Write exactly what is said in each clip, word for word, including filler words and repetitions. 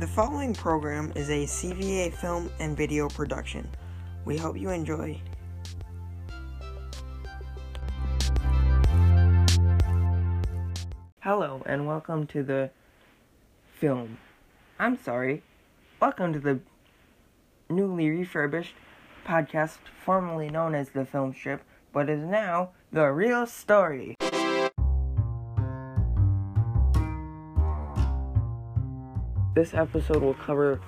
The following program is a C V A film and video production. We hope you enjoy. Hello and welcome to the film. I'm sorry. Welcome to the newly refurbished podcast formerly known as The Film Strip, but is now The Real Story. This episode will cover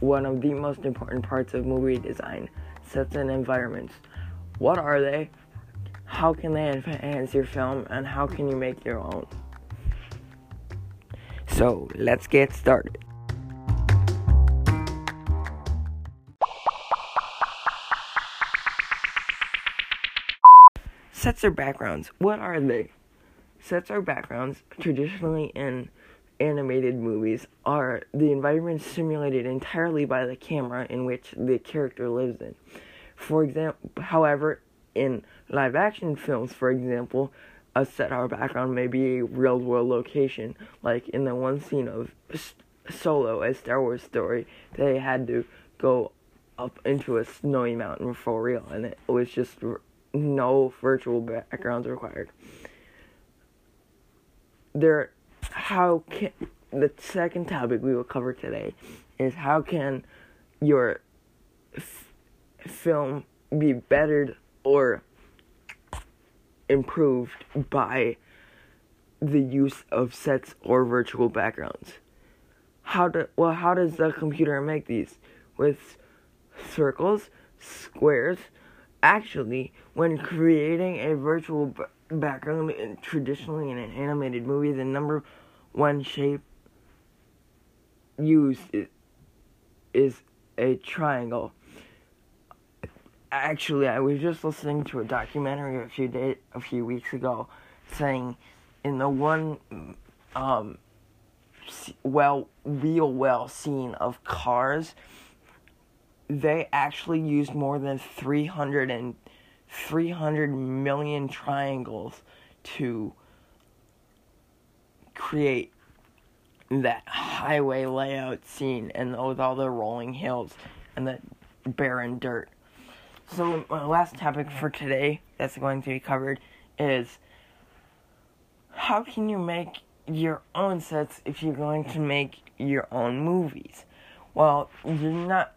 one of the most important parts of movie design, sets and environments. What are they? How can they enhance your film? And how can you make your own? So, let's get started. Sets or backgrounds. What are they? Sets or backgrounds, traditionally in animated movies, are the environments simulated entirely by the camera in which the character lives in. For example, however, in live-action films, for example, a set or background may be a real-world location. Like in the one scene of Solo, a Star Wars story, they had to go up into a snowy mountain for real, and it was just no virtual backgrounds required. There How can the second topic we will cover today is how can your f- film be bettered or improved by the use of sets or virtual backgrounds? How do well? How does the computer make these? With circles, squares. Actually, when creating a virtual b- background, in, traditionally in an animated movie, the number one shape used is, is a triangle. Actually, I was just listening to a documentary a few day, a few weeks ago, saying in the one um, well, real well scene of Cars, they actually used more than three hundred and three hundred million triangles to create that highway layout scene, and with all the rolling hills and the barren dirt. So my last topic for today that's going to be covered is how can you make your own sets if you're going to make your own movies? Well, you're not...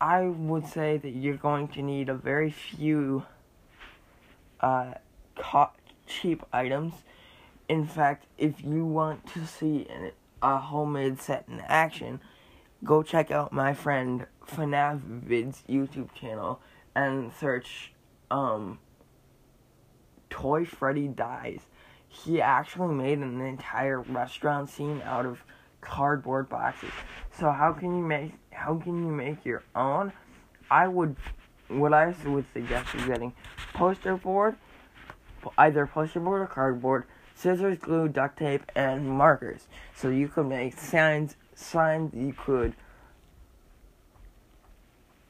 I would say that you're going to need a very few uh, co- cheap items. In fact, if you want to see an, a homemade set in action, go check out my friend F NAF Vids YouTube channel and search um, Toy Freddy Dies. He actually made an entire restaurant scene out of cardboard boxes. So how can you make how can you make your own? I would what I would suggest is getting poster board, either poster board or cardboard, scissors, glue, duct tape, and markers. So you could make signs. Signs you could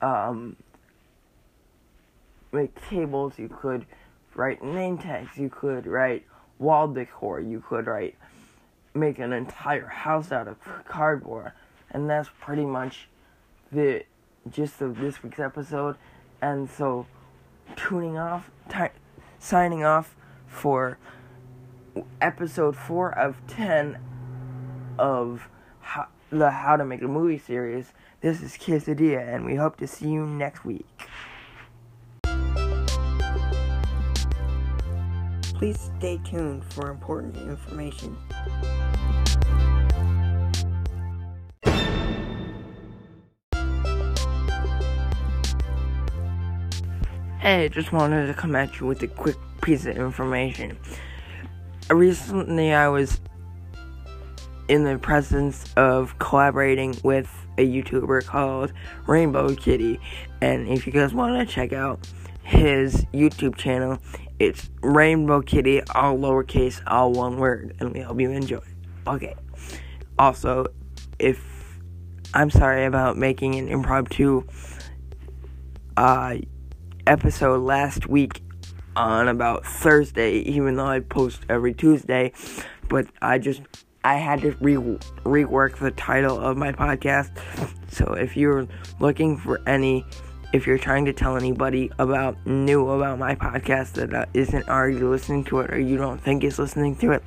um make tables. You could write name tags. You could write wall decor. You could write. Make an entire house out of cardboard. And that's pretty much the gist of this week's episode. And so, tuning off, t- signing off for episode four of ten of how, the How to Make a Movie series. This is Quesadilla, and we hope to see you next week. Please stay tuned for important information. Hey, just wanted to come at you with a quick piece of information. Recently, I was in the presence of collaborating with a YouTuber called Rainbow Kitty. And if you guys want to check out his YouTube channel, it's Rainbow Kitty, all lowercase, all one word. And we hope you enjoy. Okay. Also, if... I'm sorry about making an impromptu... Uh... episode last week on about Thursday, even though I post every Tuesday, but I just I had to re- rework the title of my podcast. So if you're looking for any, if you're trying to tell anybody about new about my podcast that isn't already listening to it, or you don't think is listening to it,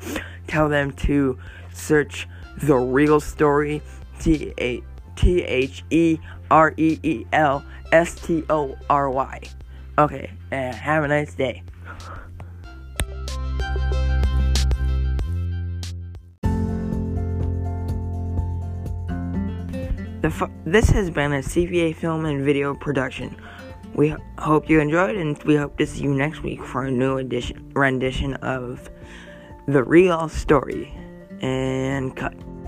tell them to search The Real Story, T H E R E E L S T O R Y. Okay, and have a nice day. The fu- this has been a C V A film and video production. We h- hope you enjoyed, and we hope to see you next week for a new edition rendition of The Real Story. And cut.